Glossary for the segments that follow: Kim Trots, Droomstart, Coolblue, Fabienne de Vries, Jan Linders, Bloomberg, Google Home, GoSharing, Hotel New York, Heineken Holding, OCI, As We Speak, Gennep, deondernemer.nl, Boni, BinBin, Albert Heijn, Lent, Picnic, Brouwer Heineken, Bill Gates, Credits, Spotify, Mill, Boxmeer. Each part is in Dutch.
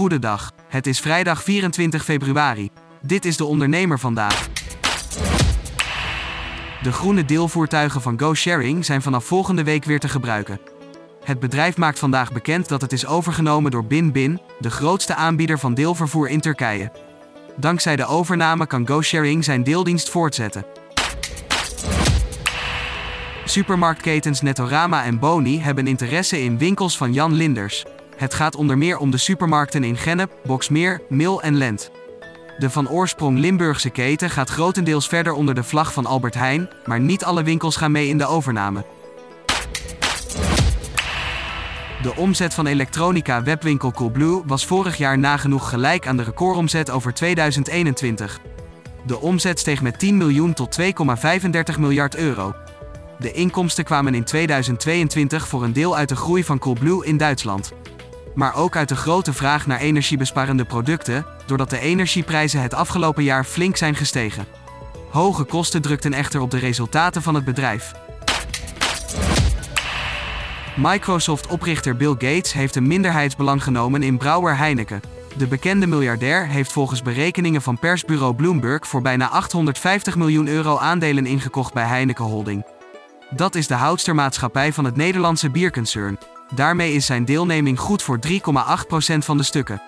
Goedendag. Het is vrijdag 24 februari. Dit is de ondernemer vandaag. De groene deelvoertuigen van GoSharing zijn vanaf volgende week weer te gebruiken. Het bedrijf maakt vandaag bekend dat het is overgenomen door BinBin, de grootste aanbieder van deelvervoer in Turkije. Dankzij de overname kan GoSharing zijn deeldienst voortzetten. Supermarktketens Nettorama en Boni hebben interesse in winkels van Jan Linders. Het gaat onder meer om de supermarkten in Gennep, Boxmeer, Mill en Lent. De van oorsprong Limburgse keten gaat grotendeels verder onder de vlag van Albert Heijn, maar niet alle winkels gaan mee in de overname. De omzet van elektronica webwinkel Coolblue was vorig jaar nagenoeg gelijk aan de recordomzet over 2021. De omzet steeg met 10 miljoen tot 2,35 miljard euro. De inkomsten kwamen in 2022 voor een deel uit de groei van Coolblue in Duitsland. Maar ook uit de grote vraag naar energiebesparende producten, doordat de energieprijzen het afgelopen jaar flink zijn gestegen. Hoge kosten drukten echter op de resultaten van het bedrijf. Microsoft-oprichter Bill Gates heeft een minderheidsbelang genomen in Brouwer Heineken. De bekende miljardair heeft volgens berekeningen van persbureau Bloomberg voor bijna 850 miljoen euro aandelen ingekocht bij Heineken Holding. Dat is de houdstermaatschappij van het Nederlandse bierconcern. Daarmee is zijn deelneming goed voor 3,8% van de stukken.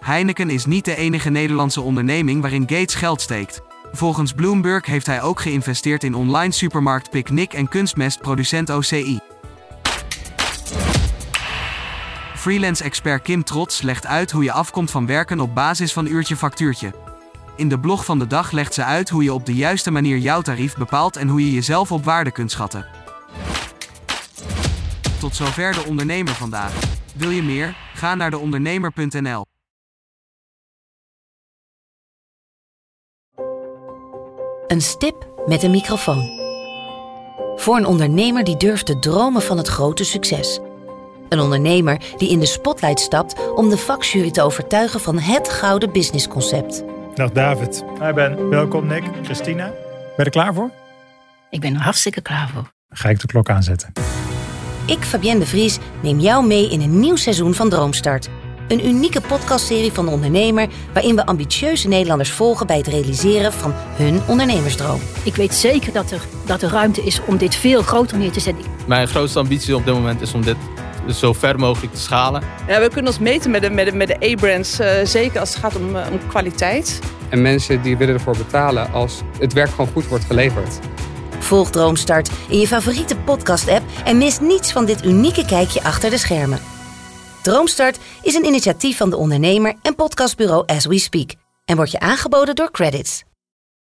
Heineken is niet de enige Nederlandse onderneming waarin Gates geld steekt. Volgens Bloomberg heeft hij ook geïnvesteerd in online supermarkt Picnic en kunstmestproducent OCI. Freelance-expert Kim Trots legt uit hoe je afkomt van werken op basis van uurtje-factuurtje. In de blog van de dag legt ze uit hoe je op de juiste manier jouw tarief bepaalt en hoe je jezelf op waarde kunt schatten. Tot zover de ondernemer vandaag. Wil je meer? Ga naar deondernemer.nl. Een stip met een microfoon. Voor een ondernemer die durft te dromen van het grote succes. Een ondernemer die in de spotlight stapt om de vakjury te overtuigen van het gouden businessconcept. Dag David. Hi Ben. Welkom Nick. Christina. Ben je er klaar voor? Ik ben er hartstikke klaar voor. Ga ik de klok aanzetten. Ik, Fabienne de Vries, neem jou mee in een nieuw seizoen van Droomstart. Een unieke podcastserie van de ondernemer waarin we ambitieuze Nederlanders volgen bij het realiseren van hun ondernemersdroom. Ik weet zeker dat er ruimte is om dit veel groter neer te zetten. Mijn grootste ambitie op dit moment is om dit zo ver mogelijk te schalen. Ja, we kunnen ons meten met de A-brands, zeker als het gaat om kwaliteit. En mensen die willen ervoor betalen als het werk gewoon goed wordt geleverd. Volg Droomstart in je favoriete podcast-app en mis niets van dit unieke kijkje achter de schermen. Droomstart is een initiatief van de ondernemer en podcastbureau As We Speak en wordt je aangeboden door Credits.